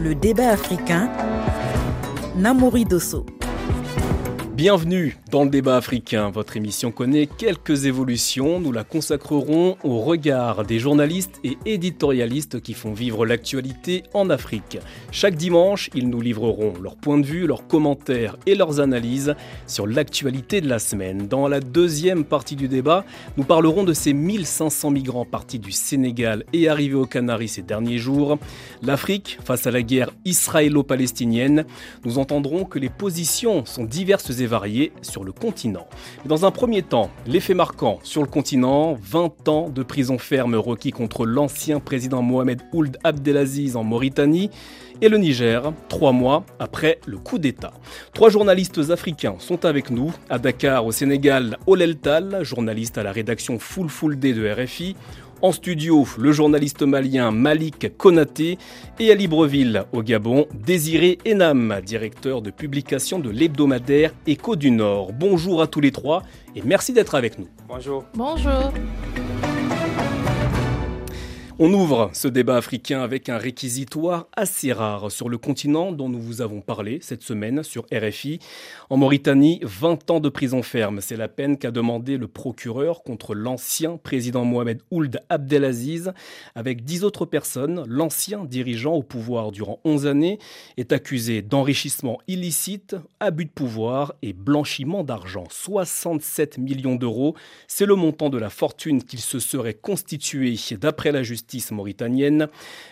Le débat africain, Namouri Dosso. Bienvenue dans le débat africain. Votre émission connaît quelques évolutions. Nous la consacrerons au regard des journalistes et éditorialistes qui font vivre l'actualité en Afrique. Chaque dimanche, ils nous livreront leurs points de vue, leurs commentaires et leurs analyses sur l'actualité de la semaine. Dans la deuxième partie du débat, nous parlerons de ces 1500 migrants partis du Sénégal et arrivés aux Canaries ces derniers jours. L'Afrique face à la guerre israélo-palestinienne. Nous entendrons que les positions sont diverses et variés sur le continent. Dans un premier temps, l'effet marquant sur le continent, 20 ans de prison ferme requis contre l'ancien président Mohamed Ould Abdel Aziz en Mauritanie et le Niger, 3 mois après le coup d'État. 3 journalistes africains sont avec nous. À Dakar, au Sénégal, Olel Tall, journaliste à la rédaction Fulfulde de RFI. En studio, le journaliste malien Malick Konaté et à Libreville, au Gabon, Désiré Ename, directeur de publication de l'hebdomadaire Échos du Nord. Bonjour à tous les 3 et merci d'être avec nous. Bonjour. Bonjour. On ouvre ce débat africain avec un réquisitoire assez rare sur le continent dont nous vous avons parlé cette semaine sur RFI. En Mauritanie, 20 ans de prison ferme. C'est la peine qu'a demandé le procureur contre l'ancien président Mohamed Ould Abdel Aziz. Avec 10 autres personnes, l'ancien dirigeant au pouvoir durant 11 années est accusé d'enrichissement illicite, abus de pouvoir et blanchiment d'argent. 67 millions d'euros, c'est le montant de la fortune qu'il se serait constitué d'après la justice mauritanienne.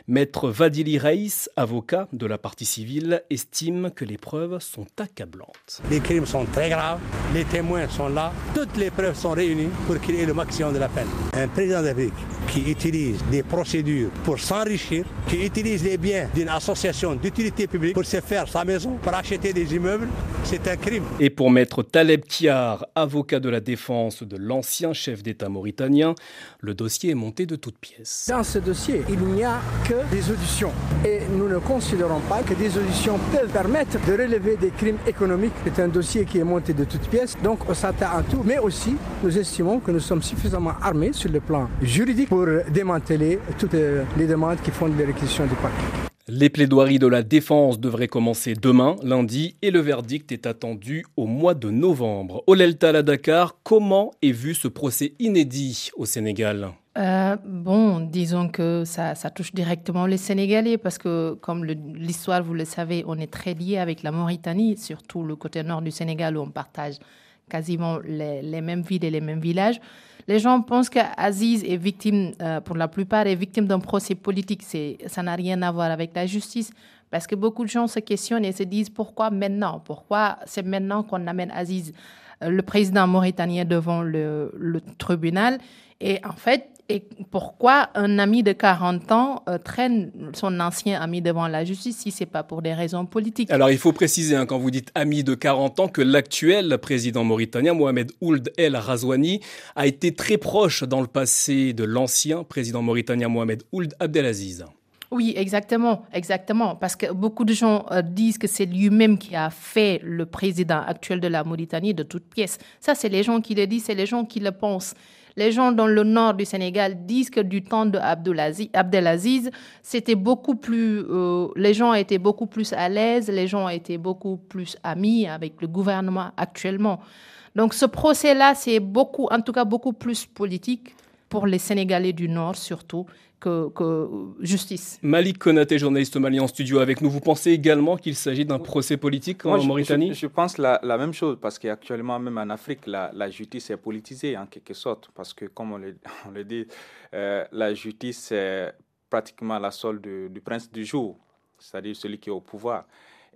Maître Vadili Reis, avocat de la partie civile, estime que les preuves sont accablantes. Les crimes sont très graves, les témoins sont là, toutes les preuves sont réunies pour qu'il ait le maximum de la peine. Un président d'Afrique qui utilise des procédures pour s'enrichir, qui utilise les biens d'une association d'utilité publique pour se faire sa maison, pour acheter des immeubles, c'est un crime. Et pour Maître Taleb Thiar, avocat de la défense de l'ancien chef d'État mauritanien, le dossier est monté de toutes pièces. Dans ce dossier, il n'y a que des auditions et nous ne considérons pas que des auditions peuvent permettre de relever des crimes économiques. C'est un dossier qui est monté de toutes pièces, donc on s'attend à tout, mais aussi nous estimons que nous sommes suffisamment armés sur le plan juridique pour démanteler toutes les demandes qui font de la réquisition du parquet. Les plaidoiries de la défense devraient commencer demain, lundi, et le verdict est attendu au mois de novembre. Olel Tall à Dakar, comment est vu ce procès inédit au Sénégal ? Disons que ça touche directement les Sénégalais parce que, comme l'histoire, vous le savez, on est très lié avec la Mauritanie, surtout le côté nord du Sénégal où on partage quasiment les mêmes villes et les mêmes villages. Les gens pensent qu'Aziz est victime, pour la plupart, est victime d'un procès politique. Ça n'a rien à voir avec la justice parce que beaucoup de gens se questionnent et se disent pourquoi maintenant ? Pourquoi c'est maintenant qu'on amène Aziz, le président mauritanien, devant le tribunal ? Et en fait, pourquoi un ami de 40 ans traîne son ancien ami devant la justice si ce n'est pas pour des raisons politiques ? Alors, il faut préciser, quand vous dites ami de 40 ans, que l'actuel président mauritanien, Mohamed Ould Ghazouani, a été très proche dans le passé de l'ancien président mauritanien, Mohamed Ould Abdel Aziz. Oui, exactement. Parce que beaucoup de gens disent que c'est lui-même qui a fait le président actuel de la Mauritanie de toutes pièces. Ça, c'est les gens qui le disent, c'est les gens qui le pensent. Les gens dans le nord du Sénégal disent que du temps de Abdelaziz, c'était beaucoup plus, les gens étaient beaucoup plus à l'aise, les gens étaient beaucoup plus amis avec le gouvernement actuellement. Donc ce procès-là, c'est beaucoup plus politique pour les Sénégalais du nord surtout que justice. Malick Konaté, journaliste malien en studio avec nous. Vous pensez également qu'il s'agit d'un procès politique en Mauritanie ? Je pense la même chose parce qu'actuellement, même en Afrique, la justice est politisée en quelque sorte parce que, comme on le dit, la justice est pratiquement la solde du prince du jour, c'est-à-dire celui qui est au pouvoir.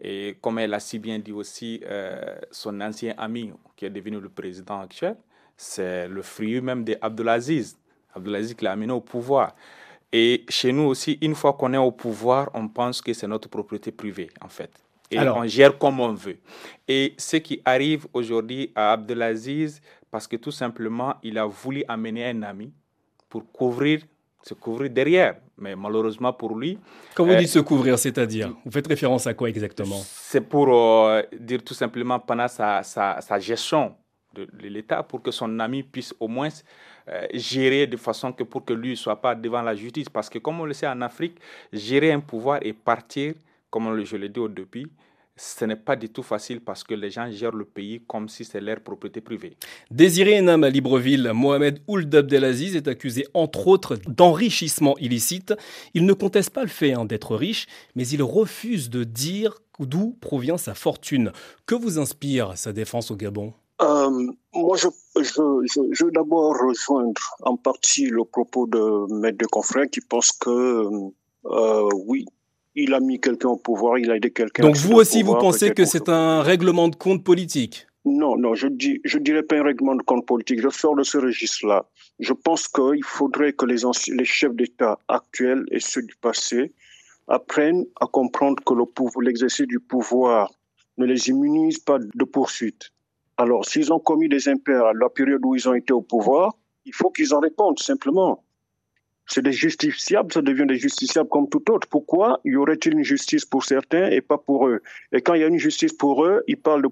Et comme elle a si bien dit aussi, son ancien ami qui est devenu le président actuel, c'est le fruit même d'Abdelaziz. Abdelaziz qui l'a amené au pouvoir. Et chez nous aussi, une fois qu'on est au pouvoir, on pense que c'est notre propriété privée, en fait. Et on gère comme on veut. Et ce qui arrive aujourd'hui à Abdelaziz, parce que tout simplement, il a voulu amener un ami pour se couvrir derrière. Mais malheureusement pour lui... Quand vous dites se couvrir, c'est-à-dire ? Vous faites référence à quoi exactement ? C'est pour dire tout simplement pendant sa gestion de l'État, pour que son ami puisse au moins gérer de façon que pour que lui ne soit pas devant la justice. Parce que comme on le sait en Afrique, gérer un pouvoir et partir comme je l'ai dit au début, ce n'est pas du tout facile parce que les gens gèrent le pays comme si c'était leur propriété privée. Désiré Ename à Libreville, Mohamed Ould Abdel Aziz est accusé entre autres d'enrichissement illicite. Il ne conteste pas le fait d'être riche, mais il refuse de dire d'où provient sa fortune. Que vous inspire sa défense au Gabon ? Moi, je veux d'abord rejoindre en partie le propos de mes deux confrères qui pensent que oui, il a mis quelqu'un au pouvoir, il a aidé quelqu'un. Donc vous aussi, pouvoir, vous pensez que c'est un règlement de compte politique ? Non, je dirais pas un règlement de compte politique. Je sors de ce registre-là. Je pense qu'il faudrait que les chefs d'État actuels et ceux du passé apprennent à comprendre que l'exercice du pouvoir ne les immunise pas de poursuites. Alors, s'ils ont commis des impairs à la période où ils ont été au pouvoir, il faut qu'ils en répondent, simplement. C'est des justiciables, ça devient des justiciables comme tout autre. Pourquoi y aurait-il une justice pour certains et pas pour eux? Et quand il y a une justice pour eux, ils parlent de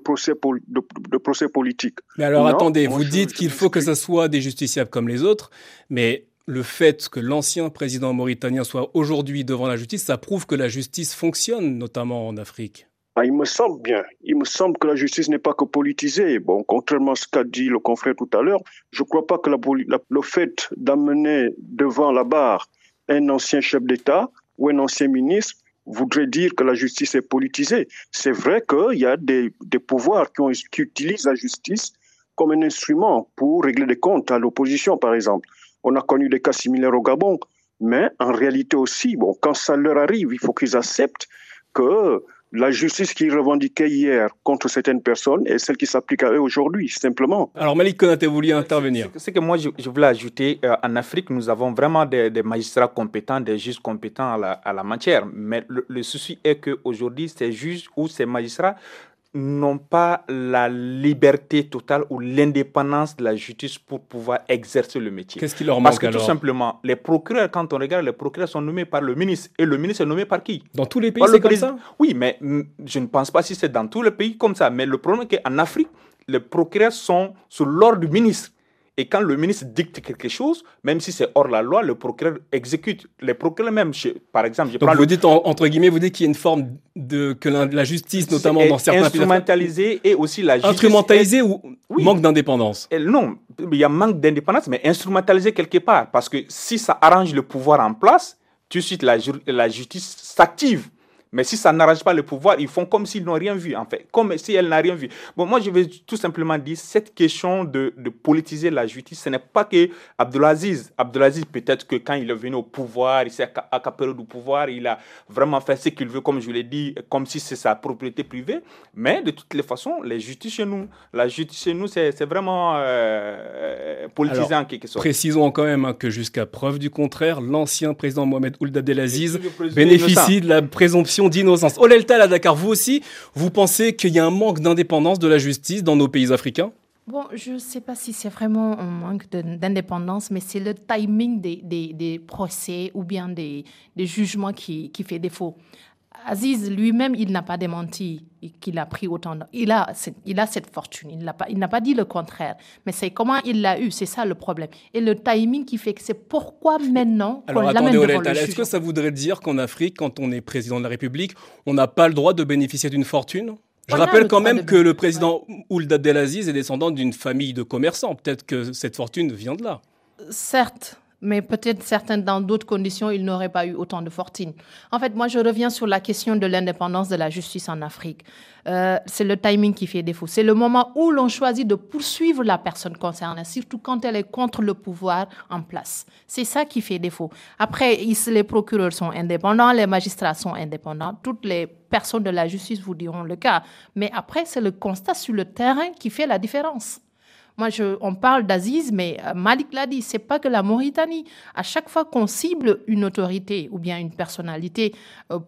procès politique. Mais alors non, attendez, vous dites qu'il faut que ça soit des justiciables comme les autres, mais le fait que l'ancien président mauritanien soit aujourd'hui devant la justice, ça prouve que la justice fonctionne, notamment en Afrique. Il me semble que la justice n'est pas que politisée. Bon, contrairement à ce qu'a dit le confrère tout à l'heure, je ne crois pas que le fait d'amener devant la barre un ancien chef d'État ou un ancien ministre voudrait dire que la justice est politisée. C'est vrai qu'il y a des pouvoirs qui utilisent la justice comme un instrument pour régler des comptes à l'opposition, par exemple. On a connu des cas similaires au Gabon, mais en réalité aussi, bon, quand ça leur arrive, il faut qu'ils acceptent que la justice qu'ils revendiquaient hier contre certaines personnes est celle qui s'applique à eux aujourd'hui, simplement. Alors Malick Konaté, vous vouliez intervenir. C'est que moi, je voulais ajouter, en Afrique, nous avons vraiment des magistrats compétents, des juges compétents à la matière. Mais le souci est qu'aujourd'hui, ces juges ou ces magistrats n'ont pas la liberté totale ou l'indépendance de la justice pour pouvoir exercer le métier. Qu'est-ce qui leur manque alors ? Parce que tout simplement, les procureurs, quand on regarde, les procureurs sont nommés par le ministre. Et le ministre est nommé par qui ? Dans tous les pays, c'est comme ça ? Oui, mais je ne pense pas si c'est dans tous les pays comme ça. Mais le problème est qu'en Afrique, les procureurs sont sous l'ordre du ministre. Et quand le ministre dicte quelque chose, même si c'est hors la loi, le procureur exécute. Les procureurs même, par exemple... Donc vous dites, entre guillemets, vous dites qu'il y a une forme que la justice, notamment dans certains... Instrumentalisée et aussi la justice... Instrumentalisée ou manque d'indépendance ? Non, il y a manque d'indépendance, mais instrumentalisée quelque part. Parce que si ça arrange le pouvoir en place, tout de suite la justice s'active. Mais si ça n'arrange pas le pouvoir, ils font comme s'ils n'ont rien vu, en fait. Comme si elle n'a rien vu. Bon, moi, je vais tout simplement dire, cette question de politiser la justice, ce n'est pas que Abdelaziz, peut-être que quand il est venu au pouvoir, il s'est accaparé du pouvoir, il a vraiment fait ce qu'il veut, comme je l'ai dit, comme si c'est sa propriété privée. Mais de toutes les façons, la justice chez nous, c'est vraiment politisé en quelque sorte. Précisons quand même que jusqu'à preuve du contraire, l'ancien président Mohamed Ould Abdel Aziz bénéficie de la présomption d'innocence. Olel Tall à Dakar, vous aussi, vous pensez qu'il y a un manque d'indépendance de la justice dans nos pays africains ? Bon, je ne sais pas si c'est vraiment un manque d'indépendance, mais c'est le timing des procès ou bien des jugements qui fait défaut. Aziz, lui-même, il n'a pas démenti qu'il a pris autant. Il a cette fortune, il n'a pas dit le contraire. Mais c'est comment il l'a eu, c'est ça le problème. Et le timing qui fait que c'est pourquoi maintenant qu'on l'amène devant le juge. Est-ce que ça voudrait dire qu'en Afrique, quand on est président de la République, on n'a pas le droit de bénéficier d'une fortune ? Je rappelle quand même que le président Ould Abdel Aziz est descendant d'une famille de commerçants. Peut-être que cette fortune vient de là. Certes. Mais peut-être certains, dans d'autres conditions, ils n'auraient pas eu autant de fortune. En fait, moi, je reviens sur la question de l'indépendance de la justice en Afrique. C'est le timing qui fait défaut. C'est le moment où l'on choisit de poursuivre la personne concernée, surtout quand elle est contre le pouvoir en place. C'est ça qui fait défaut. Après, les procureurs sont indépendants, les magistrats sont indépendants, toutes les personnes de la justice vous diront le cas. Mais après, c'est le constat sur le terrain qui fait la différence. Moi, on parle d'Aziz, mais Malick l'a dit, c'est pas que la Mauritanie. À chaque fois qu'on cible une autorité ou bien une personnalité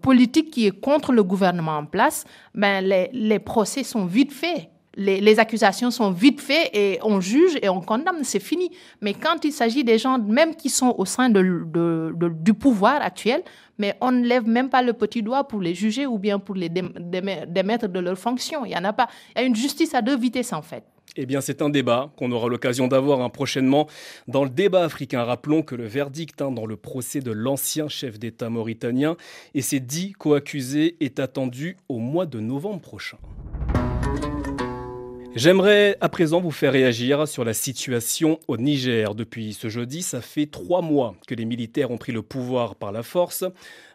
politique qui est contre le gouvernement en place, les procès sont vite faits. Les accusations sont vite faites et on juge et on condamne, c'est fini. Mais quand il s'agit des gens même qui sont au sein du pouvoir actuel, mais on ne lève même pas le petit doigt pour les juger ou bien pour les démettre de leurs fonctions. Il y en a pas. Il y a une justice à deux vitesses en fait. Eh bien, c'est un débat qu'on aura l'occasion d'avoir prochainement dans le débat africain. Rappelons que le verdict dans le procès de l'ancien chef d'État mauritanien et ses 10 coaccusés est attendu au mois de novembre prochain. J'aimerais à présent vous faire réagir sur la situation au Niger. Depuis ce jeudi, ça fait 3 mois que les militaires ont pris le pouvoir par la force.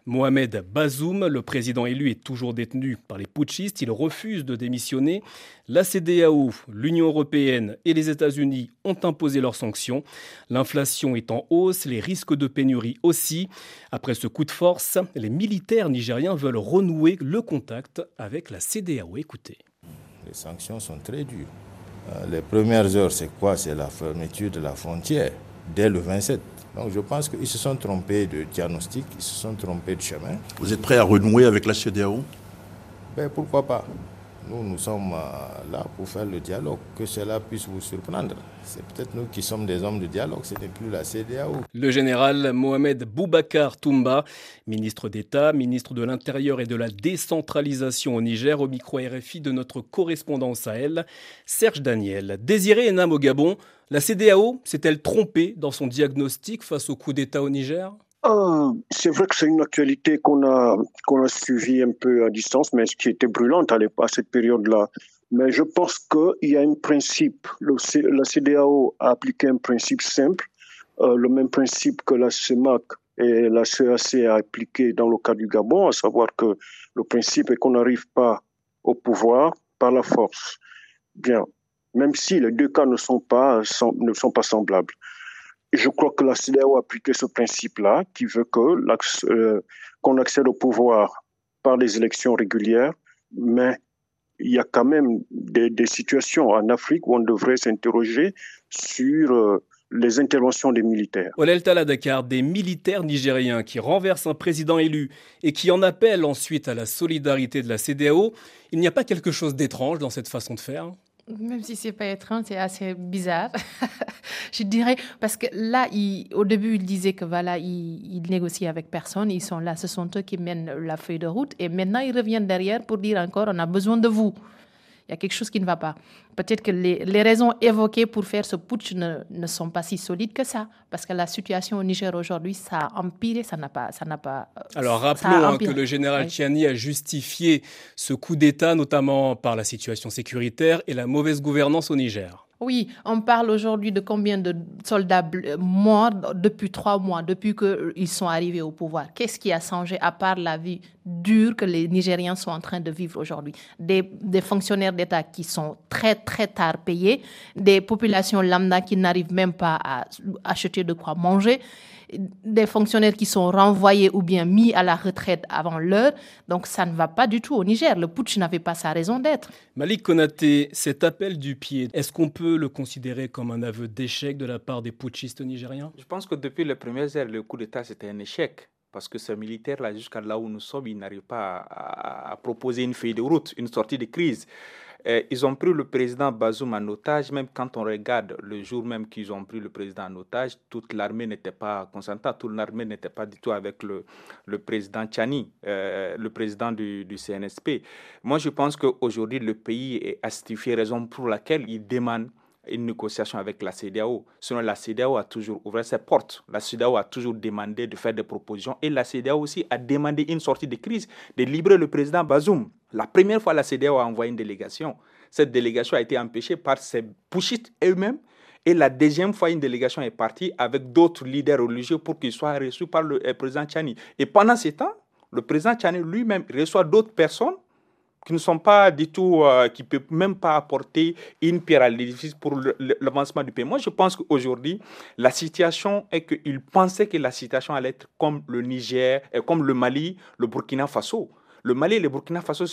Mohamed Bazoum, le président élu, est toujours détenu par les putschistes. Il refuse de démissionner. La CEDEAO, l'Union européenne et les États-Unis ont imposé leurs sanctions. L'inflation est en hausse, les risques de pénurie aussi. Après ce coup de force, les militaires nigériens veulent renouer le contact avec la CEDEAO. Écoutez. Les sanctions sont très dures. Les premières heures, c'est quoi? C'est la fermeture de la frontière dès le 27. Donc je pense qu'ils se sont trompés de diagnostic, ils se sont trompés de chemin. Vous êtes prêts à renouer avec la CEDEAO? Ben, pourquoi pas? Nous sommes là pour faire le dialogue. Que cela puisse vous surprendre. C'est peut-être nous qui sommes des hommes de dialogue, ce n'est plus la CEDEAO. Le général Mohamed Boubacar Toumba, ministre d'État, ministre de l'Intérieur et de la Décentralisation au Niger, au micro RFI de notre correspondant au Sahel, Serge Daniel. Désiré Ename au Gabon, la CEDEAO s'est-elle trompée dans son diagnostic face au coup d'État au Niger? C'est vrai que c'est une actualité qu'on a suivie un peu à distance, mais qui était brûlante à cette période-là. Mais je pense qu'il y a un principe. La CEDEAO a appliqué un principe simple, le même principe que la CEMAC et la CEAC a appliqué dans le cas du Gabon, à savoir que le principe est qu'on n'arrive pas au pouvoir par la force. Bien, même si les deux cas ne sont pas semblables. Je crois que la CEDEAO a appliqué ce principe-là, qui veut qu'on accède au pouvoir par les élections régulières, mais il y a quand même des situations en Afrique où on devrait s'interroger sur les interventions des militaires. Olel Tall à Dakar, des militaires nigériens qui renversent un président élu et qui en appellent ensuite à la solidarité de la CEDEAO, il n'y a pas quelque chose d'étrange dans cette façon de faire ? Même si c'est pas étrange, c'est assez bizarre. Je dirais, parce que là, au début, ils disaient que voilà, ils négocient avec personne, ils sont là, ce sont eux qui mènent la feuille de route. Et maintenant, ils reviennent derrière pour dire encore, on a besoin de vous. Il y a quelque chose qui ne va pas. Peut-être que les raisons évoquées pour faire ce putsch ne sont pas si solides que ça. Parce que la situation au Niger aujourd'hui, ça a empiré, ça n'a pas... Alors rappelons que le général Tchiani a justifié ce coup d'État, notamment par la situation sécuritaire et la mauvaise gouvernance au Niger. Oui, on parle aujourd'hui de combien de soldats morts depuis 3 mois, depuis qu'ils sont arrivés au pouvoir. Qu'est-ce qui a changé à part la vie dure que les Nigériens sont en train de vivre aujourd'hui? Des fonctionnaires d'État qui sont très, très tard payés, des populations lambda qui n'arrivent même pas à acheter de quoi manger, des fonctionnaires qui sont renvoyés ou bien mis à la retraite avant l'heure. Donc ça ne va pas du tout au Niger. Le putsch n'avait pas sa raison d'être. Malick Konaté, cet appel du pied, est-ce qu'on peut le considérer comme un aveu d'échec de la part des putschistes nigériens? Je pense que depuis les premières heures, le coup d'État, c'était un échec. Parce que ces militaires-là, jusqu'à là où nous sommes, ils n'arrivent pas à proposer une feuille de route, une sortie de crise. Ils ont pris le président Bazoum en otage, même quand on regarde le jour même qu'ils ont pris le président en otage, toute l'armée n'était pas consentante, toute l'armée n'était pas du tout avec le président Tchiani, le président du CNSP. Moi, je pense qu'aujourd'hui, le pays est astifié, raison pour laquelle il demande une négociation avec la CEDEAO. Sinon, la CEDEAO a toujours ouvert ses portes. La CEDEAO a toujours demandé de faire des propositions et la CEDEAO aussi a demandé une sortie de crise, de libérer le président Bazoum. La première fois, la CEDEAO a envoyé une délégation. Cette délégation a été empêchée par ces putschistes eux-mêmes. Et la deuxième fois, une délégation est partie avec d'autres leaders religieux pour qu'ils soient reçus par le président Tchiani. Et pendant ce temps, le président Tchiani lui-même reçoit d'autres personnes qui ne sont pas du tout, qui ne peuvent même pas apporter une pierre à l'édifice pour l'avancement du pays. Moi, je pense qu'aujourd'hui, la situation est qu'ils pensaient que la situation allait être comme le Niger, comme le Mali, le Burkina Faso. Le Mali et le Burkina Faso,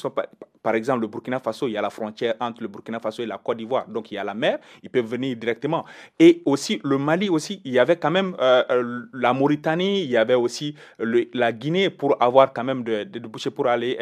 par exemple, le Burkina Faso, il y a la frontière entre le Burkina Faso et la Côte d'Ivoire, donc il y a la mer, ils peuvent venir directement. Et aussi, le Mali aussi, il y avait quand même la Mauritanie, il y avait aussi la Guinée pour avoir quand même de boucher pour aller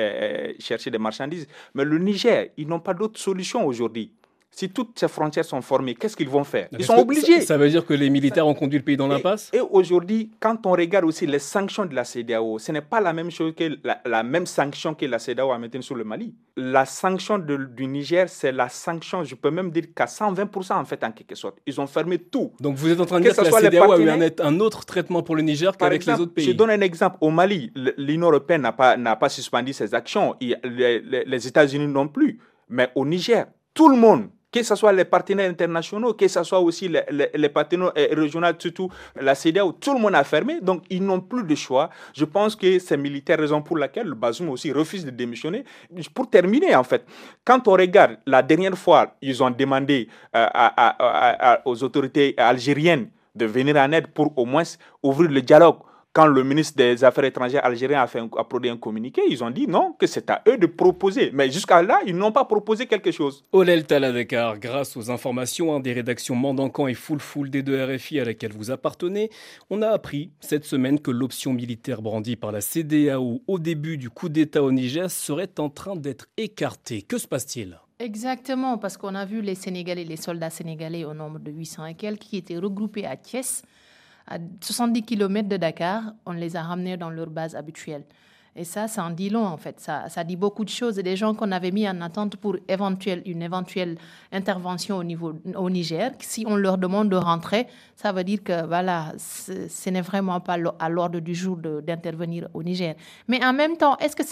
chercher des marchandises. Mais le Niger, ils n'ont pas d'autre solution aujourd'hui. Si toutes ces frontières sont formées, qu'est-ce qu'ils vont faire? Ils sont obligés. Ça veut dire que les militaires ont conduit le pays dans l'impasse? Et aujourd'hui, quand on regarde aussi les sanctions de la CEDEAO, ce n'est pas la même chose que la même sanction que la CEDEAO a maintenue sur le Mali. La sanction du Niger, c'est la sanction, je peux même dire qu'à 120% en fait en quelque sorte. Ils ont fermé tout. Donc vous êtes en train de dire que la CEDEAO a eu un autre traitement pour le Niger qu'avec les autres pays? Je donne un exemple. Au Mali, l'Union européenne n'a pas suspendu ses actions. Les États-Unis non plus. Mais au Niger, tout le monde, que ce soit les partenaires internationaux, que ce soit aussi les partenaires régionaux, surtout la CEDEAO, tout le monde a fermé, donc ils n'ont plus de choix. Je pense que c'est militaire, raison pour laquelle le Bazoum aussi refuse de démissionner. Pour terminer, en fait, quand on regarde, la dernière fois, ils ont demandé aux autorités algériennes de venir en aide pour au moins ouvrir le dialogue. Quand le ministre des Affaires étrangères algérien a produit un communiqué, ils ont dit non, que c'est à eux de proposer. Mais jusqu'à là, ils n'ont pas proposé quelque chose. Olel Tall à Dakar, grâce aux informations des rédactions Mandankan et Fulfulde des deux RFI à laquelle vous appartenez, on a appris cette semaine que l'option militaire brandie par la CEDEAO au début du coup d'État au Niger serait en train d'être écartée. Que se passe-t-il ? Exactement, parce qu'on a vu les Sénégalais, les soldats sénégalais au nombre de 800 et quelques qui étaient regroupés à Thiès. À 70 km de Dakar, on les a ramenés dans leur base habituelle. Et ça en dit long, en fait. Ça dit beaucoup de choses. Et des gens qu'on avait mis en attente pour une éventuelle intervention au Niger, si on leur demande de rentrer, ça veut dire que voilà, ce n'est vraiment pas à l'ordre du jour d'intervenir au Niger. Mais en même temps, est-ce que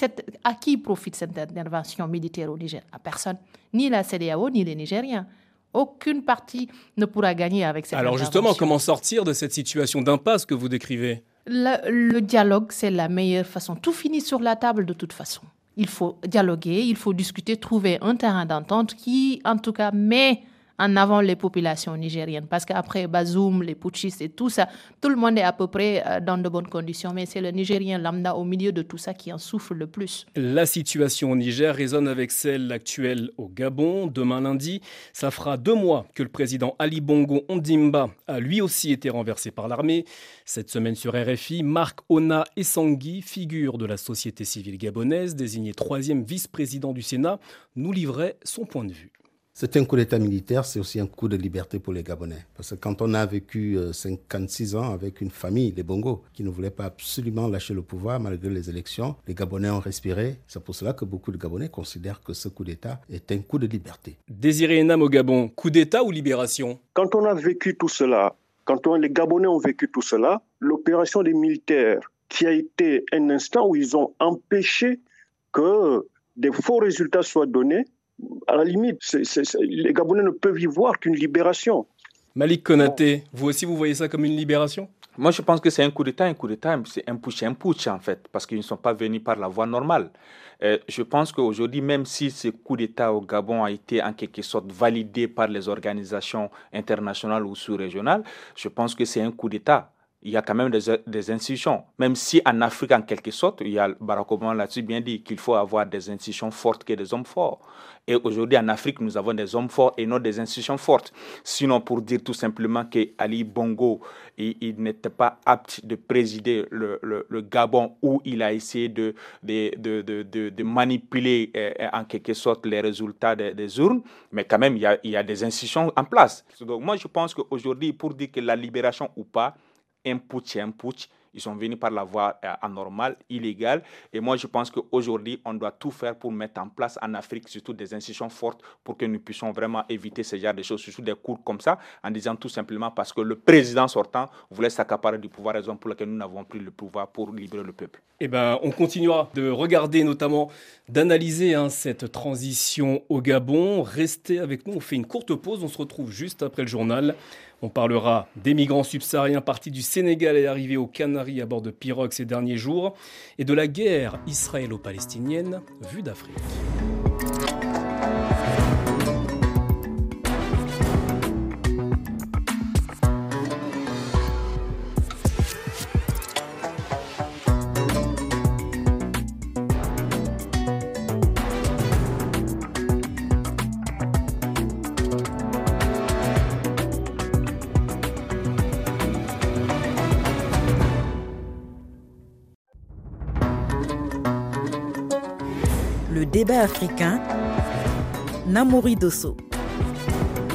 à qui profite cette intervention militaire au Niger? À personne. Ni la CEDEAO, ni les Nigériens. Aucune partie ne pourra gagner avec cette intervention. Alors justement, comment sortir de cette situation d'impasse que vous décrivez? Le dialogue, c'est la meilleure façon. Tout finit sur la table de toute façon. Il faut dialoguer, il faut discuter, trouver un terrain d'entente qui, en tout cas, met en avant les populations nigériennes. Parce qu'après Bazoum, les putschistes et tout ça, tout le monde est à peu près dans de bonnes conditions. Mais c'est le Nigérien lambda au milieu de tout ça qui en souffre le plus. La situation au Niger résonne avec celle actuelle au Gabon. Demain lundi, ça fera 2 mois que le président Ali Bongo Ondimba a lui aussi été renversé par l'armée. Cette semaine sur RFI, Marc Ona Essangui, figure de la société civile gabonaise, désigné 3e vice-président du Sénat, nous livrait son point de vue. C'est un coup d'État militaire, c'est aussi un coup de liberté pour les Gabonais. Parce que quand on a vécu 56 ans avec une famille, les Bongo, qui ne voulaient pas absolument lâcher le pouvoir malgré les élections, les Gabonais ont respiré. C'est pour cela que beaucoup de Gabonais considèrent que ce coup d'État est un coup de liberté. Désiré Ename au Gabon, coup d'État ou libération? Quand on a vécu tout cela, les Gabonais ont vécu tout cela, l'opération des militaires qui a été un instant où ils ont empêché que des faux résultats soient donnés, à la limite, les Gabonais ne peuvent y voir qu'une libération. Malick Konaté, vous aussi, vous voyez ça comme une libération? Moi, je pense que c'est un coup d'État, c'est un putsch en fait, parce qu'ils ne sont pas venus par la voie normale. Je pense qu'aujourd'hui, même si ce coup d'État au Gabon a été en quelque sorte validé par les organisations internationales ou sous-régionales, je pense que c'est un coup d'État. Il y a quand même des institutions, même si en Afrique, en quelque sorte, il y a Barack Obama là-dessus bien dit qu'il faut avoir des institutions fortes que des hommes forts. Et aujourd'hui, en Afrique, nous avons des hommes forts et non des institutions fortes. Sinon, pour dire tout simplement qu'Ali Bongo, il n'était pas apte de présider le Gabon où il a essayé de manipuler en quelque sorte les résultats des urnes, mais quand même, il y a des institutions en place. Donc moi, je pense qu'aujourd'hui, pour dire que la libération ou pas, un putsch, ils sont venus par la voie anormale, illégale. Et moi, je pense qu'aujourd'hui, on doit tout faire pour mettre en place en Afrique, surtout des institutions fortes, pour que nous puissions vraiment éviter ce genre de choses, surtout des coups comme ça, en disant tout simplement parce que le président sortant voulait s'accaparer du pouvoir, raison pour laquelle nous n'avons plus le pouvoir pour libérer le peuple. Eh bien, on continuera de regarder, notamment d'analyser cette transition au Gabon. Restez avec nous, on fait une courte pause, on se retrouve juste après le journal. On parlera des migrants subsahariens partis du Sénégal et arrivés aux Canaries à bord de pirogues ces derniers jours et de la guerre israélo-palestinienne vue d'Afrique. Débat africain, Namouri Dosso.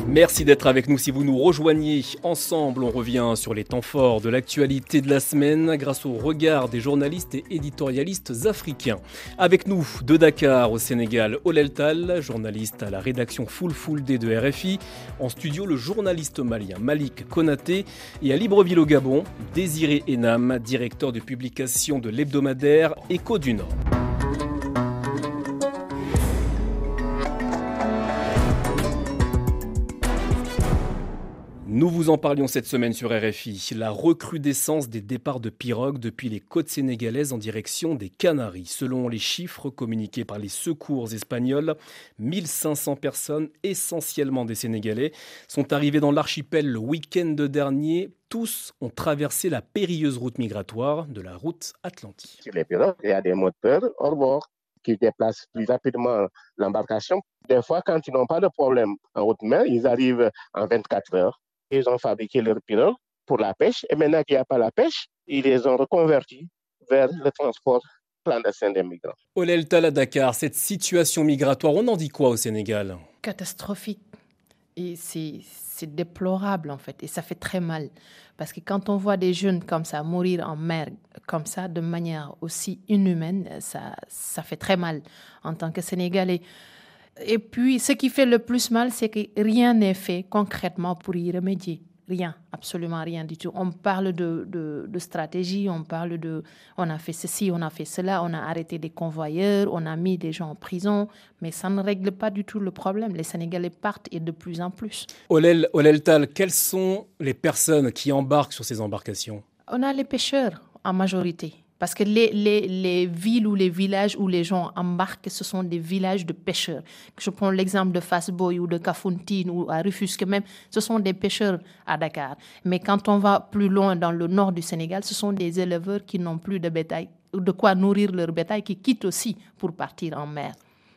Merci d'être avec nous. Si vous nous rejoignez ensemble, on revient sur les temps forts de l'actualité de la semaine grâce au regard des journalistes et éditorialistes africains. Avec nous, de Dakar au Sénégal, Olel Tall, journaliste à la rédaction Fulfulde de RFI. En studio, le journaliste malien Malick Konaté. Et à Libreville au Gabon, Désiré Ename, directeur de publication de l'hebdomadaire Échos du Nord. Nous vous en parlions cette semaine sur RFI. La recrudescence des départs de pirogues depuis les côtes sénégalaises en direction des Canaries. Selon les chiffres communiqués par les secours espagnols, 1500 personnes, essentiellement des Sénégalais, sont arrivées dans l'archipel le week-end dernier. Tous ont traversé la périlleuse route migratoire de la route atlantique. Sur les pirogues, il y a des moteurs hors bord qui déplacent plus rapidement l'embarcation. Des fois, quand ils n'ont pas de problème en haute mer, ils arrivent en 24 heures. Ils ont fabriqué leurs pirogues pour la pêche et maintenant qu'il n'y a pas la pêche, ils les ont reconvertis vers le transport clandestin des migrants. Olel Tall à Dakar, cette situation migratoire, on en dit quoi au Sénégal? Catastrophique. Et c'est déplorable en fait et ça fait très mal. Parce que quand on voit des jeunes comme ça mourir en mer, comme ça, de manière aussi inhumaine, ça fait très mal en tant que Sénégalais. Et puis, ce qui fait le plus mal, c'est que rien n'est fait concrètement pour y remédier. Rien, absolument rien du tout. On parle de stratégie, on parle de... On a fait ceci, on a fait cela, on a arrêté des convoyeurs, on a mis des gens en prison, mais ça ne règle pas du tout le problème. Les Sénégalais partent et de plus en plus. Olel Tall, quelles sont les personnes qui embarquent sur ces embarcations? On a les pêcheurs en majorité. Parce que les villes ou les villages où les gens embarquent, ce sont des villages de pêcheurs. Je prends l'exemple de Fassboy ou de Kafountine ou à Rufisque même, ce sont des pêcheurs à Dakar. Mais quand on va plus loin dans le nord du Sénégal, ce sont des éleveurs qui n'ont plus de bétail, de quoi nourrir leur bétail, qui quittent aussi pour partir en mer.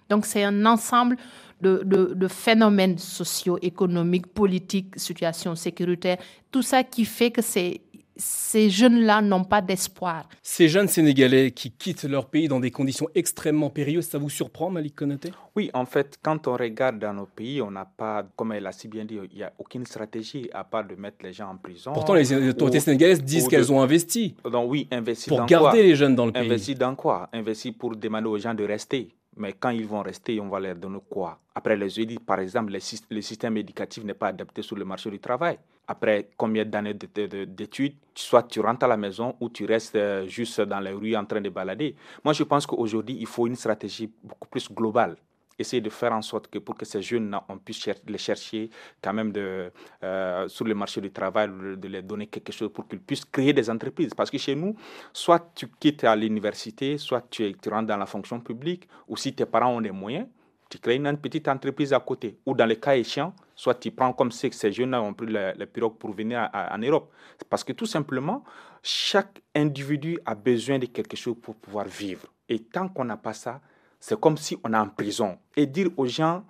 Donc c'est un ensemble de phénomènes socio-économiques, politiques, situations sécuritaires, tout ça qui fait que c'est... Ces jeunes-là n'ont pas d'espoir. Ces jeunes Sénégalais qui quittent leur pays dans des conditions extrêmement périlleuses, ça vous surprend, Malick Konaté? Oui, en fait, quand on regarde dans nos pays, on n'a pas, comme elle a si bien dit, il n'y a aucune stratégie à part de mettre les gens en prison. Pourtant, les autorités sénégalaises disent qu'elles ont investi. Donc oui, investi dans quoi? Pour garder les jeunes dans le pays. Investi dans quoi? Investi pour demander aux gens de rester. Mais quand ils vont rester, on va leur donner quoi? Après, les élites, par exemple, le système éducatif n'est pas adapté sur le marché du travail. Après combien d'années d'études, soit tu rentres à la maison ou tu restes juste dans les rues en train de balader. Moi, je pense qu'aujourd'hui, il faut une stratégie beaucoup plus globale. Essayer de faire en sorte que pour que ces jeunes-là, on puisse les chercher quand même sur le marché du travail, de leur donner quelque chose pour qu'ils puissent créer des entreprises. Parce que chez nous, soit tu quittes à l'université, soit tu rentres dans la fonction publique, ou si tes parents ont des moyens, tu crées une petite entreprise à côté. Ou dans le cas échéant, soit tu prends comme c'est que ces jeunes-là ont pris les pirogues pour venir en Europe. Parce que tout simplement, chaque individu a besoin de quelque chose pour pouvoir vivre. Et tant qu'on n'a pas ça, c'est comme si on est en prison. Et dire aux gens,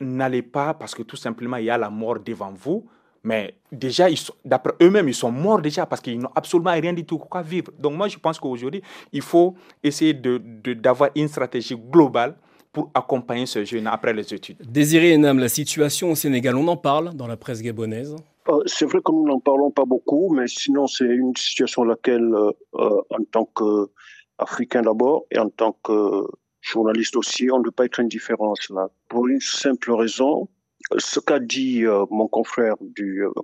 n'allez pas parce que tout simplement, il y a la mort devant vous. Mais déjà, d'après eux-mêmes, ils sont morts déjà parce qu'ils n'ont absolument rien du tout à vivre. Donc moi, je pense qu'aujourd'hui, il faut essayer d'avoir une stratégie globale pour accompagner ce jeune après les études. Désiré Ename, la situation au Sénégal, on en parle dans la presse gabonaise? C'est vrai que nous n'en parlons pas beaucoup, mais sinon c'est une situation à laquelle, en tant qu'Africain d'abord et en tant que journaliste aussi, on ne peut pas être indifférent à cela. Pour une simple raison, ce qu'a dit mon confrère,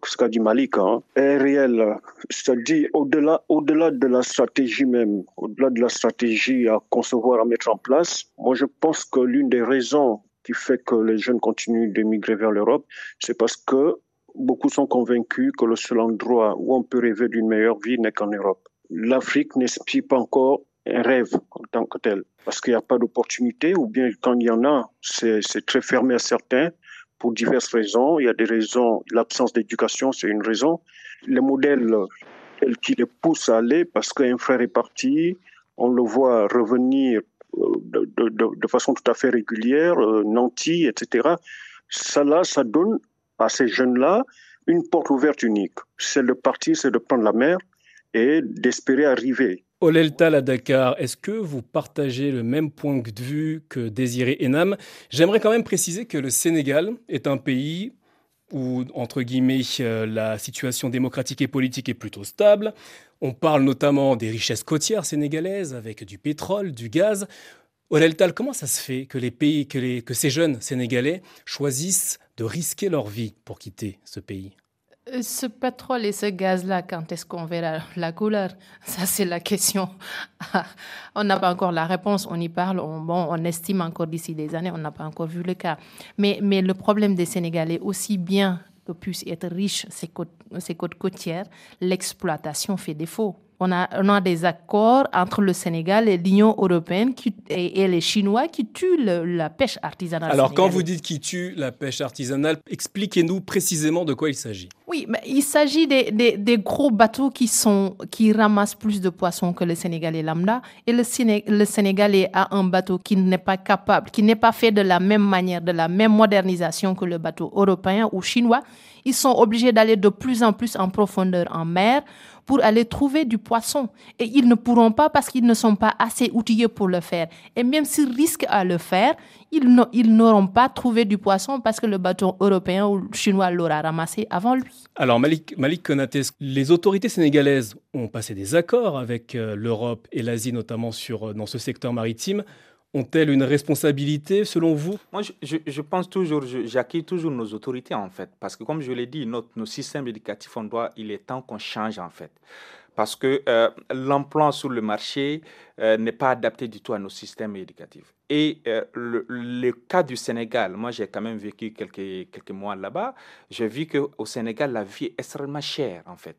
ce qu'a dit Malick, est réel. C'est-à-dire au-delà de la stratégie même, au-delà de la stratégie à concevoir, à mettre en place, moi je pense que l'une des raisons qui fait que les jeunes continuent d'émigrer vers l'Europe, c'est parce que beaucoup sont convaincus que le seul endroit où on peut rêver d'une meilleure vie n'est qu'en Europe. L'Afrique n'inspire pas encore un rêve en tant que tel, parce qu'il n'y a pas d'opportunité, ou bien quand il y en a, c'est très fermé à certains, pour diverses raisons. Il y a des raisons, l'absence d'éducation, c'est une raison. Les modèles qui les poussent à aller, parce qu'un frère est parti, on le voit revenir de façon tout à fait régulière, nanti, etc. Ça là, ça donne à ces jeunes-là une porte ouverte unique. Celle de partir, c'est de prendre la mer et d'espérer arriver. Olel Tall à Dakar, est-ce que vous partagez le même point de vue que Désiré Ename? J'aimerais quand même préciser que le Sénégal est un pays où, entre guillemets, la situation démocratique et politique est plutôt stable. On parle notamment des richesses côtières sénégalaises avec du pétrole, du gaz. Olel Tall, comment ça se fait que que ces jeunes Sénégalais choisissent de risquer leur vie pour quitter ce pays ? Ce pétrole et ce gaz-là, quand est-ce qu'on verra la couleur ? Ça, c'est la question. On n'a pas encore la réponse. On y parle. On estime encore d'ici des années. On n'a pas encore vu le cas. Mais le problème des Sénégalais, aussi bien que puissent être riches ces côtes côtières, l'exploitation fait défaut. On a des accords entre le Sénégal et l'Union européenne et les Chinois qui tuent la pêche artisanale. Alors, quand vous dites qui tue la pêche artisanale, expliquez-nous précisément de quoi il s'agit. Oui, mais il s'agit des gros bateaux qui ramassent plus de poissons que le Sénégalais lambda. Et le Sénégalais a un bateau qui n'est pas capable, qui n'est pas fait de la même manière, de la même modernisation que le bateau européen ou chinois. Ils sont obligés d'aller de plus en plus en profondeur en mer pour aller trouver du poisson. Et ils ne pourront pas parce qu'ils ne sont pas assez outillés pour le faire. Et même s'ils risquent à le faire, ils n'auront pas trouvé du poisson parce que le bateau européen ou chinois l'aura ramassé avant lui. Alors Malick Konaté, les autorités sénégalaises ont passé des accords avec l'Europe et l'Asie, notamment dans ce secteur maritime. Ont-elles une responsabilité, selon vous ? Moi, je pense toujours, j'accueille toujours nos autorités, en fait. Parce que, comme je l'ai dit, nos systèmes éducatifs, il est temps qu'on change, en fait. Parce que l'emploi sur le marché n'est pas adapté du tout à nos systèmes éducatifs. Et le cas du Sénégal, moi, j'ai quand même vécu quelques mois là-bas. J'ai vu qu'au Sénégal, la vie est extrêmement chère, en fait.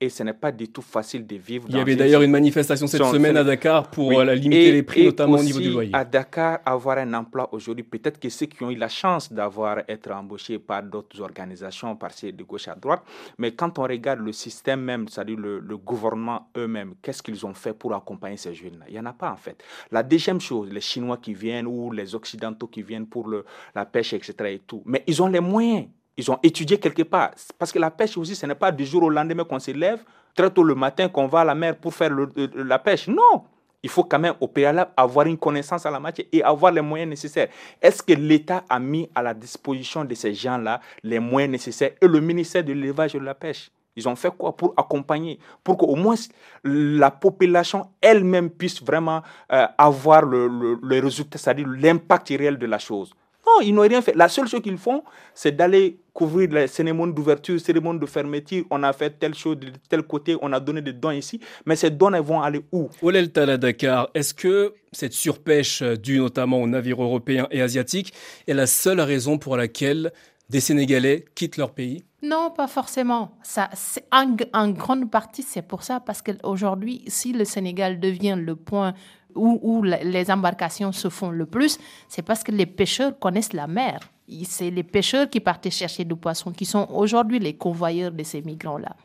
Et ce n'est pas du tout facile de vivre. Il y avait d'ailleurs une manifestation cette semaine à Dakar pour limiter les prix, notamment au niveau du loyer. À Dakar, avoir un emploi aujourd'hui, peut-être que ceux qui ont eu la chance d'avoir été embauchés par d'autres organisations, par ceux de gauche à droite, mais quand on regarde le système même, c'est-à-dire le gouvernement eux-mêmes, qu'est-ce qu'ils ont fait pour accompagner ces jeunes-là ? Il n'y en a pas en fait. La deuxième chose, les Chinois qui viennent ou les Occidentaux qui viennent pour la pêche, etc. et tout, mais ils ont les moyens. Ils ont étudié quelque part. Parce que la pêche aussi, ce n'est pas du jour au lendemain qu'on se lève, très tôt le matin, qu'on va à la mer pour faire la pêche. Non, il faut quand même au préalable avoir une connaissance à la matière et avoir les moyens nécessaires. Est-ce que l'État a mis à la disposition de ces gens-là les moyens nécessaires et le ministère de l'élevage et de la pêche ? Ils ont fait quoi pour accompagner, pour qu'au moins la population elle-même puisse vraiment avoir le résultat, c'est-à-dire l'impact réel de la chose ? Non, ils n'ont rien fait. La seule chose qu'ils font, c'est d'aller couvrir les cérémonies d'ouverture, cérémonies de fermeture. On a fait telle chose de tel côté, on a donné des dons ici. Mais ces dons, elles vont aller où ? Olel Tall à Dakar, est-ce que cette surpêche due notamment aux navires européens et asiatiques est la seule raison pour laquelle des Sénégalais quittent leur pays ? Non, pas forcément. Ça, c'est en grande partie, c'est pour ça. Parce qu'aujourd'hui, si le Sénégal devient le point où les embarcations se font le plus, c'est parce que les pêcheurs connaissent la mer. C'est les pêcheurs qui partaient chercher du poisson, qui sont aujourd'hui les convoyeurs de ces migrants-là.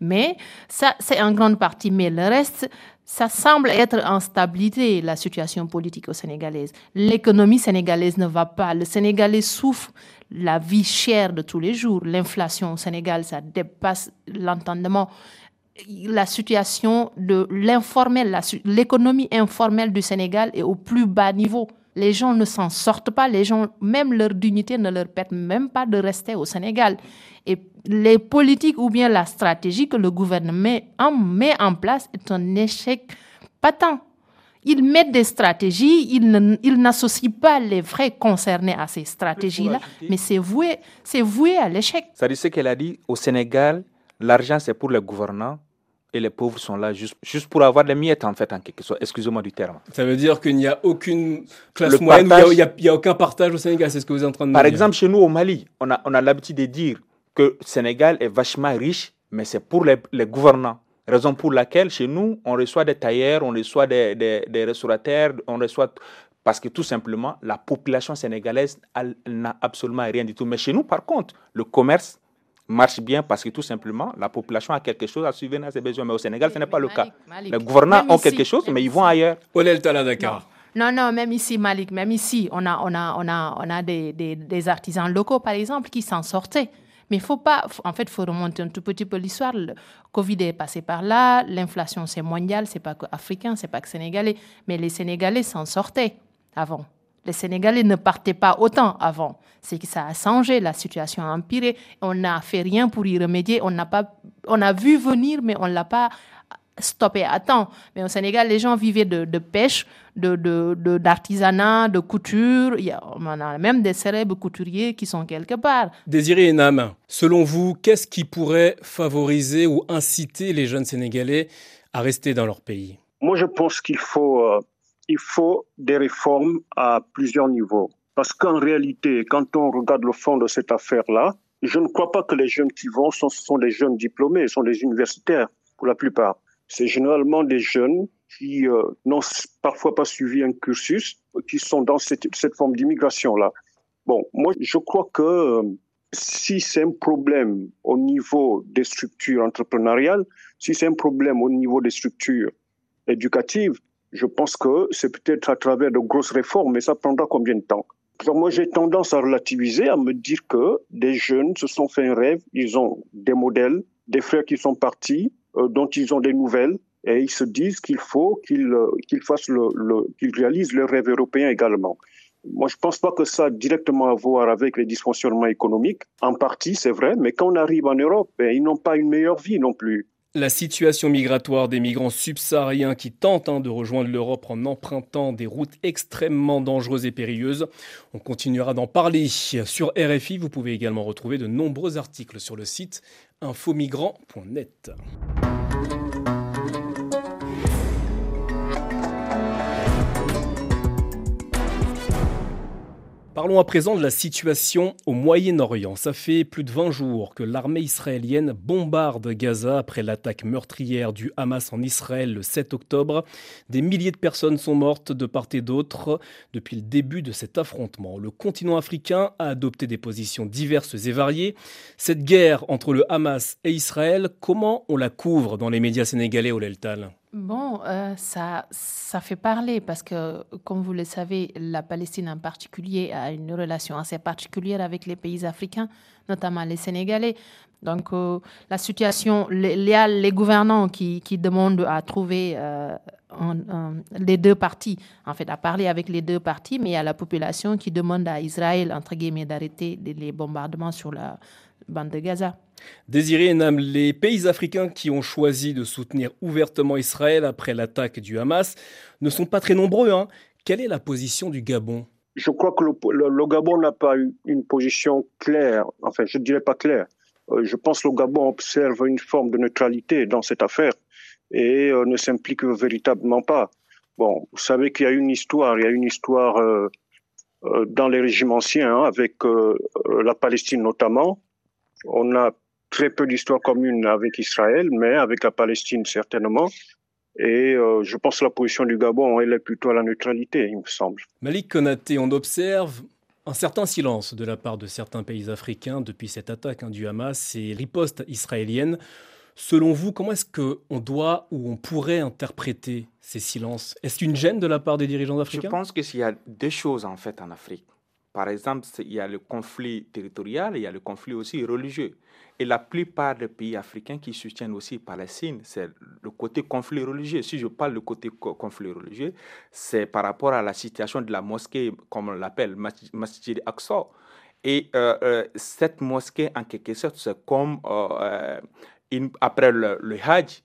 Mais ça, c'est en grande partie. Mais le reste, ça semble être en stabilité, la situation politique sénégalaise. L'économie sénégalaise ne va pas. Le Sénégalais souffre la vie chère de tous les jours. L'inflation au Sénégal, ça dépasse l'entendement. La situation de l'informel, l'économie informelle du Sénégal est au plus bas niveau. Les gens ne s'en sortent pas, les gens, même leur dignité ne leur permet même pas de rester au Sénégal. Et les politiques ou bien la stratégie que le gouvernement met en place est un échec patent. Ils mettent des stratégies, ils n'associent pas les vrais concernés à ces stratégies-là, mais c'est voué à l'échec. Ça dit ce qu'elle a dit, au Sénégal, l'argent c'est pour les gouvernants. Et les pauvres sont là juste pour avoir des miettes, en fait, en quelque sorte. Excusez-moi du terme. Ça veut dire qu'il n'y a aucune classe moyenne, il n'y a aucun partage au Sénégal, c'est ce que vous êtes en train de dire. Par exemple, chez nous, au Mali, on a l'habitude de dire que le Sénégal est vachement riche, mais c'est pour les gouvernants. Raison pour laquelle, chez nous, on reçoit des tailleurs, on reçoit des restaurateurs, on reçoit... Parce que tout simplement, la population sénégalaise n'a absolument rien du tout. Mais chez nous, par contre, le commerce marche bien parce que tout simplement, la population a quelque chose à subvenir à ses besoins. Mais au Sénégal, ce n'est pas le cas. Les gouvernants ont quelque chose, mais ils vont ailleurs. Olel Tall à Dakar. Non, même ici, Malick, même ici, on a des artisans locaux, par exemple, qui s'en sortaient. Mais il faut pas... En fait, il faut remonter un tout petit peu l'histoire. Le Covid est passé par là, l'inflation, c'est mondial, c'est pas que africain, c'est pas que sénégalais. Mais les Sénégalais s'en sortaient avant. Les Sénégalais ne partaient pas autant avant. C'est que ça a changé, la situation a empiré. On n'a fait rien pour y remédier. On a vu venir, mais on ne l'a pas stoppé à temps. Mais au Sénégal, les gens vivaient de pêche, d'artisanat, de couture. On a même des célèbres couturiers qui sont quelque part. Désiré Ename, selon vous, qu'est-ce qui pourrait favoriser ou inciter les jeunes Sénégalais à rester dans leur pays? Moi, je pense qu'il faut des réformes à plusieurs niveaux. Parce qu'en réalité, quand on regarde le fond de cette affaire-là, je ne crois pas que les jeunes qui vont sont des jeunes diplômés, sont des universitaires pour la plupart. C'est généralement des jeunes qui n'ont parfois pas suivi un cursus, qui sont dans cette forme d'immigration-là. Bon, moi, je crois que si c'est un problème au niveau des structures entrepreneuriales, si c'est un problème au niveau des structures éducatives, je pense que c'est peut-être à travers de grosses réformes, mais ça prendra combien de temps? Alors moi, j'ai tendance à relativiser, à me dire que des jeunes se sont fait un rêve, ils ont des modèles, des frères qui sont partis, dont ils ont des nouvelles, et ils se disent qu'il faut qu'ils réalisent leur rêve européen également. Moi, je ne pense pas que ça a directement à voir avec les dysfonctionnements économiques. En partie, c'est vrai, mais quand on arrive en Europe, ils n'ont pas une meilleure vie non plus. La situation migratoire des migrants subsahariens qui tentent de rejoindre l'Europe en empruntant des routes extrêmement dangereuses et périlleuses. On continuera d'en parler. Sur RFI, vous pouvez également retrouver de nombreux articles sur le site infomigrant.net. Parlons à présent de la situation au Moyen-Orient. Ça fait plus de 20 jours que l'armée israélienne bombarde Gaza après l'attaque meurtrière du Hamas en Israël le 7 octobre. Des milliers de personnes sont mortes de part et d'autre depuis le début de cet affrontement. Le continent africain a adopté des positions diverses et variées. Cette guerre entre le Hamas et Israël, comment on la couvre dans les médias sénégalais, Olel Tall ? Bon, ça fait parler parce que, comme vous le savez, la Palestine en particulier a une relation assez particulière avec les pays africains, notamment les Sénégalais. Donc, la situation, il y a les gouvernants qui demandent à trouver les deux parties, en fait, à parler avec les deux parties, mais il y a la population qui demande à Israël, entre guillemets, d'arrêter les bombardements sur la bande de Gaza. Désiré Ename, les pays africains qui ont choisi de soutenir ouvertement Israël après l'attaque du Hamas ne sont pas très nombreux. Quelle est la position du Gabon ? Je crois que le Gabon n'a pas eu une position claire. Enfin, je ne dirais pas claire. Je pense que le Gabon observe une forme de neutralité dans cette affaire et ne s'implique véritablement pas. Bon, vous savez qu'il y a une histoire. Il y a une histoire dans les régimes anciens, avec la Palestine notamment. On a très peu d'histoire commune avec Israël, mais avec la Palestine certainement. Et je pense que la position du Gabon, elle est plutôt à la neutralité, il me semble. Malick Konaté, on observe un certain silence de la part de certains pays africains depuis cette attaque du Hamas et riposte israélienne. Selon vous, comment est-ce qu'on doit ou on pourrait interpréter ces silences? Est-ce une gêne de la part des dirigeants africains? Je pense qu'il y a deux choses en fait en Afrique. Par exemple, il y a le conflit territorial, il y a le conflit aussi religieux. Et la plupart des pays africains qui soutiennent aussi Palestine, c'est le côté conflit religieux. Si je parle de côté conflit religieux, c'est par rapport à la situation de la mosquée, comme on l'appelle, Masjid Al-Aqsa. Et cette mosquée, en quelque sorte, c'est comme après le Hajj,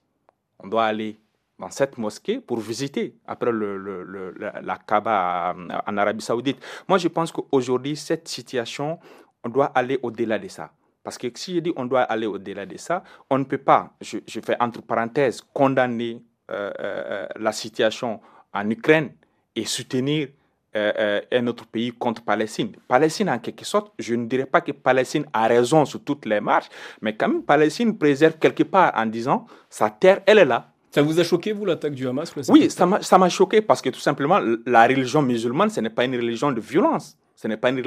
on doit aller dans cette mosquée pour visiter après la Kaaba en Arabie Saoudite. Moi, je pense qu'aujourd'hui, cette situation, on doit aller au-delà de ça. Parce que si je dis on doit aller au-delà de ça, on ne peut pas, je fais entre parenthèses, condamner la situation en Ukraine et soutenir un autre pays contre Palestine. Palestine, en quelque sorte, je ne dirais pas que Palestine a raison sur toutes les marches, mais quand même, Palestine préserve quelque part en disant sa terre, elle est là. Ça vous a choqué, vous, l'attaque du Hamas? Oui, ça m'a choqué parce que tout simplement, la religion musulmane, ce n'est pas une religion de violence. Ce n'est pas une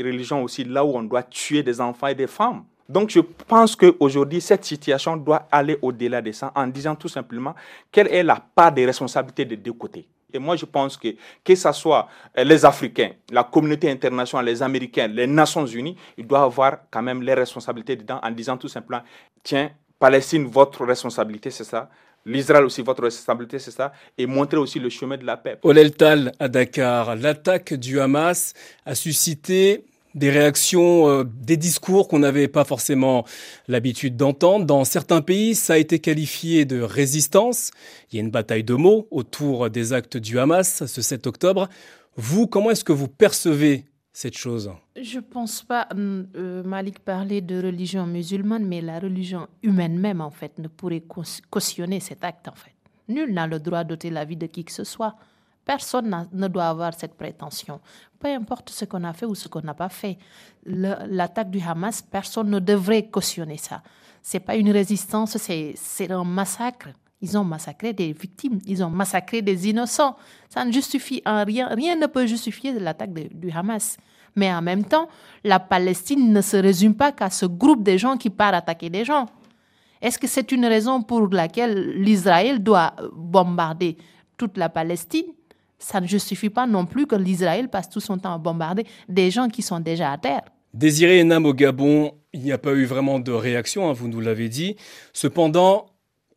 religion aussi là où on doit tuer des enfants et des femmes. Donc, je pense qu'aujourd'hui, cette situation doit aller au-delà de ça en disant tout simplement quelle est la part des responsabilités des deux côtés. Et moi, je pense que ce soit les Africains, la communauté internationale, les Américains, les Nations Unies, ils doivent avoir quand même les responsabilités dedans en disant tout simplement, tiens, Palestine, votre responsabilité, c'est ça. l'Israël aussi, votre responsabilité, c'est ça, et montrer aussi le chemin de la paix. Olel Tall à Dakar, l'attaque du Hamas a suscité des réactions, des discours qu'on n'avait pas forcément l'habitude d'entendre. Dans certains pays, ça a été qualifié de résistance. Il y a une bataille de mots autour des actes du Hamas ce 7 octobre. Vous, comment est-ce que vous percevez cette chose? Je ne pense pas, Malick parlait de religion musulmane, mais la religion humaine même, en fait, ne pourrait cautionner cet acte, en fait. Nul n'a le droit d'ôter la vie de qui que ce soit. Personne ne doit avoir cette prétention. Peu importe ce qu'on a fait ou ce qu'on n'a pas fait. L'attaque du Hamas, personne ne devrait cautionner ça. Ce n'est pas une résistance, c'est un massacre. Ils ont massacré des victimes, ils ont massacré des innocents. Ça ne justifie en rien. Rien ne peut justifier l'attaque du Hamas. Mais en même temps, la Palestine ne se résume pas qu'à ce groupe de gens qui part attaquer des gens. Est-ce que c'est une raison pour laquelle l'Israël doit bombarder toute la Palestine ? Ça ne justifie pas non plus que l'Israël passe tout son temps à bombarder des gens qui sont déjà à terre. Désiré Ename au Gabon, il n'y a pas eu vraiment de réaction, hein, vous nous l'avez dit. Cependant,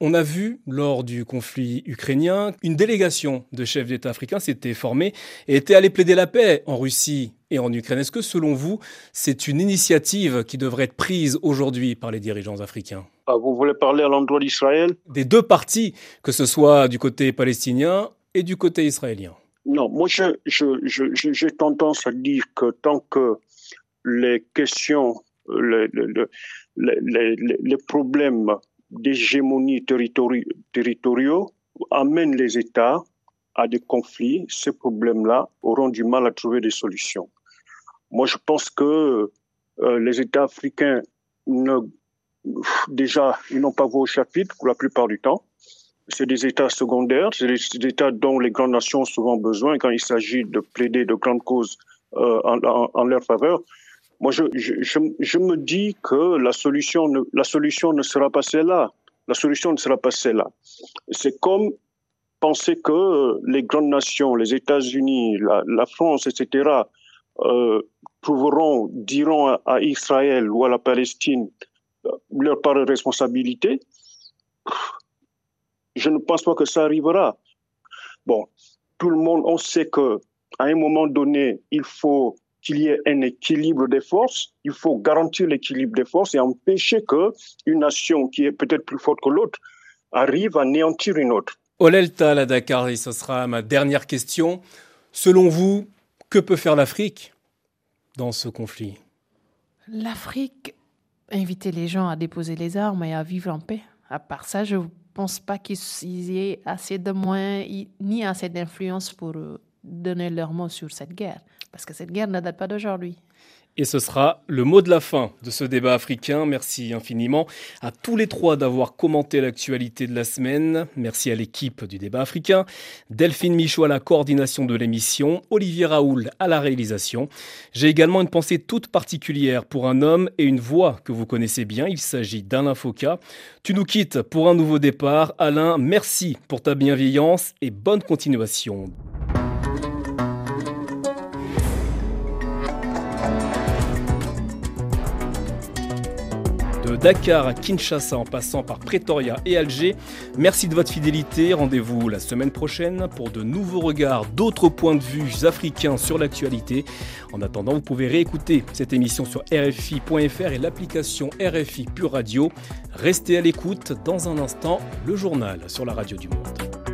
on a vu lors du conflit ukrainien, une délégation de chefs d'État africains s'était formée et était allée plaider la paix en Russie et en Ukraine. Est-ce que, selon vous, c'est une initiative qui devrait être prise aujourd'hui par les dirigeants africains ? Ah, vous voulez parler à l'endroit d'Israël ? Des deux parties, que ce soit du côté palestinien et du côté israélien? Non, moi j'ai tendance à dire que tant que les questions, les problèmes d'hégémonie territoriaux amènent les États à des conflits, ces problèmes-là auront du mal à trouver des solutions. Moi je pense que les États africains ils n'ont pas voix au chapitre pour la plupart du temps. C'est des États secondaires, c'est des États dont les grandes nations ont souvent besoin quand il s'agit de plaider de grandes causes en leur faveur. Moi, je me dis que la solution ne sera pas celle-là. La solution ne sera pas celle-là. C'est comme penser que les grandes nations, les États-Unis, la France, etc., diront à Israël ou à la Palestine leur part de responsabilité. Je ne pense pas que ça arrivera. Bon, tout le monde, on sait qu'à un moment donné, il faut qu'il y ait un équilibre des forces, il faut garantir l'équilibre des forces et empêcher qu'une nation qui est peut-être plus forte que l'autre arrive à anéantir une autre. Olel Tall à Dakar, et ce sera ma dernière question. Selon vous, que peut faire l'Afrique dans ce conflit ? L'Afrique, inviter les gens à déposer les armes et à vivre en paix. À part ça, je ne pense pas qu'ils aient assez de moyens ni assez d'influence pour donner leur mot sur cette guerre. Parce que cette guerre ne date pas d'aujourd'hui. Et ce sera le mot de la fin de ce débat africain. Merci infiniment à tous les trois d'avoir commenté l'actualité de la semaine. Merci à l'équipe du débat africain. Delphine Michaud à la coordination de l'émission. Olivier Raoul à la réalisation. J'ai également une pensée toute particulière pour un homme et une voix que vous connaissez bien. Il s'agit d'Alain Foka. Tu nous quittes pour un nouveau départ. Alain, merci pour ta bienveillance et bonne continuation. De Dakar à Kinshasa en passant par Pretoria et Alger, merci de votre fidélité. Rendez-vous la semaine prochaine pour de nouveaux regards, d'autres points de vue africains sur l'actualité. En attendant, vous pouvez réécouter cette émission sur RFI.fr et l'application RFI Pure Radio. Restez à l'écoute. Dans un instant, le journal sur la radio du Monde.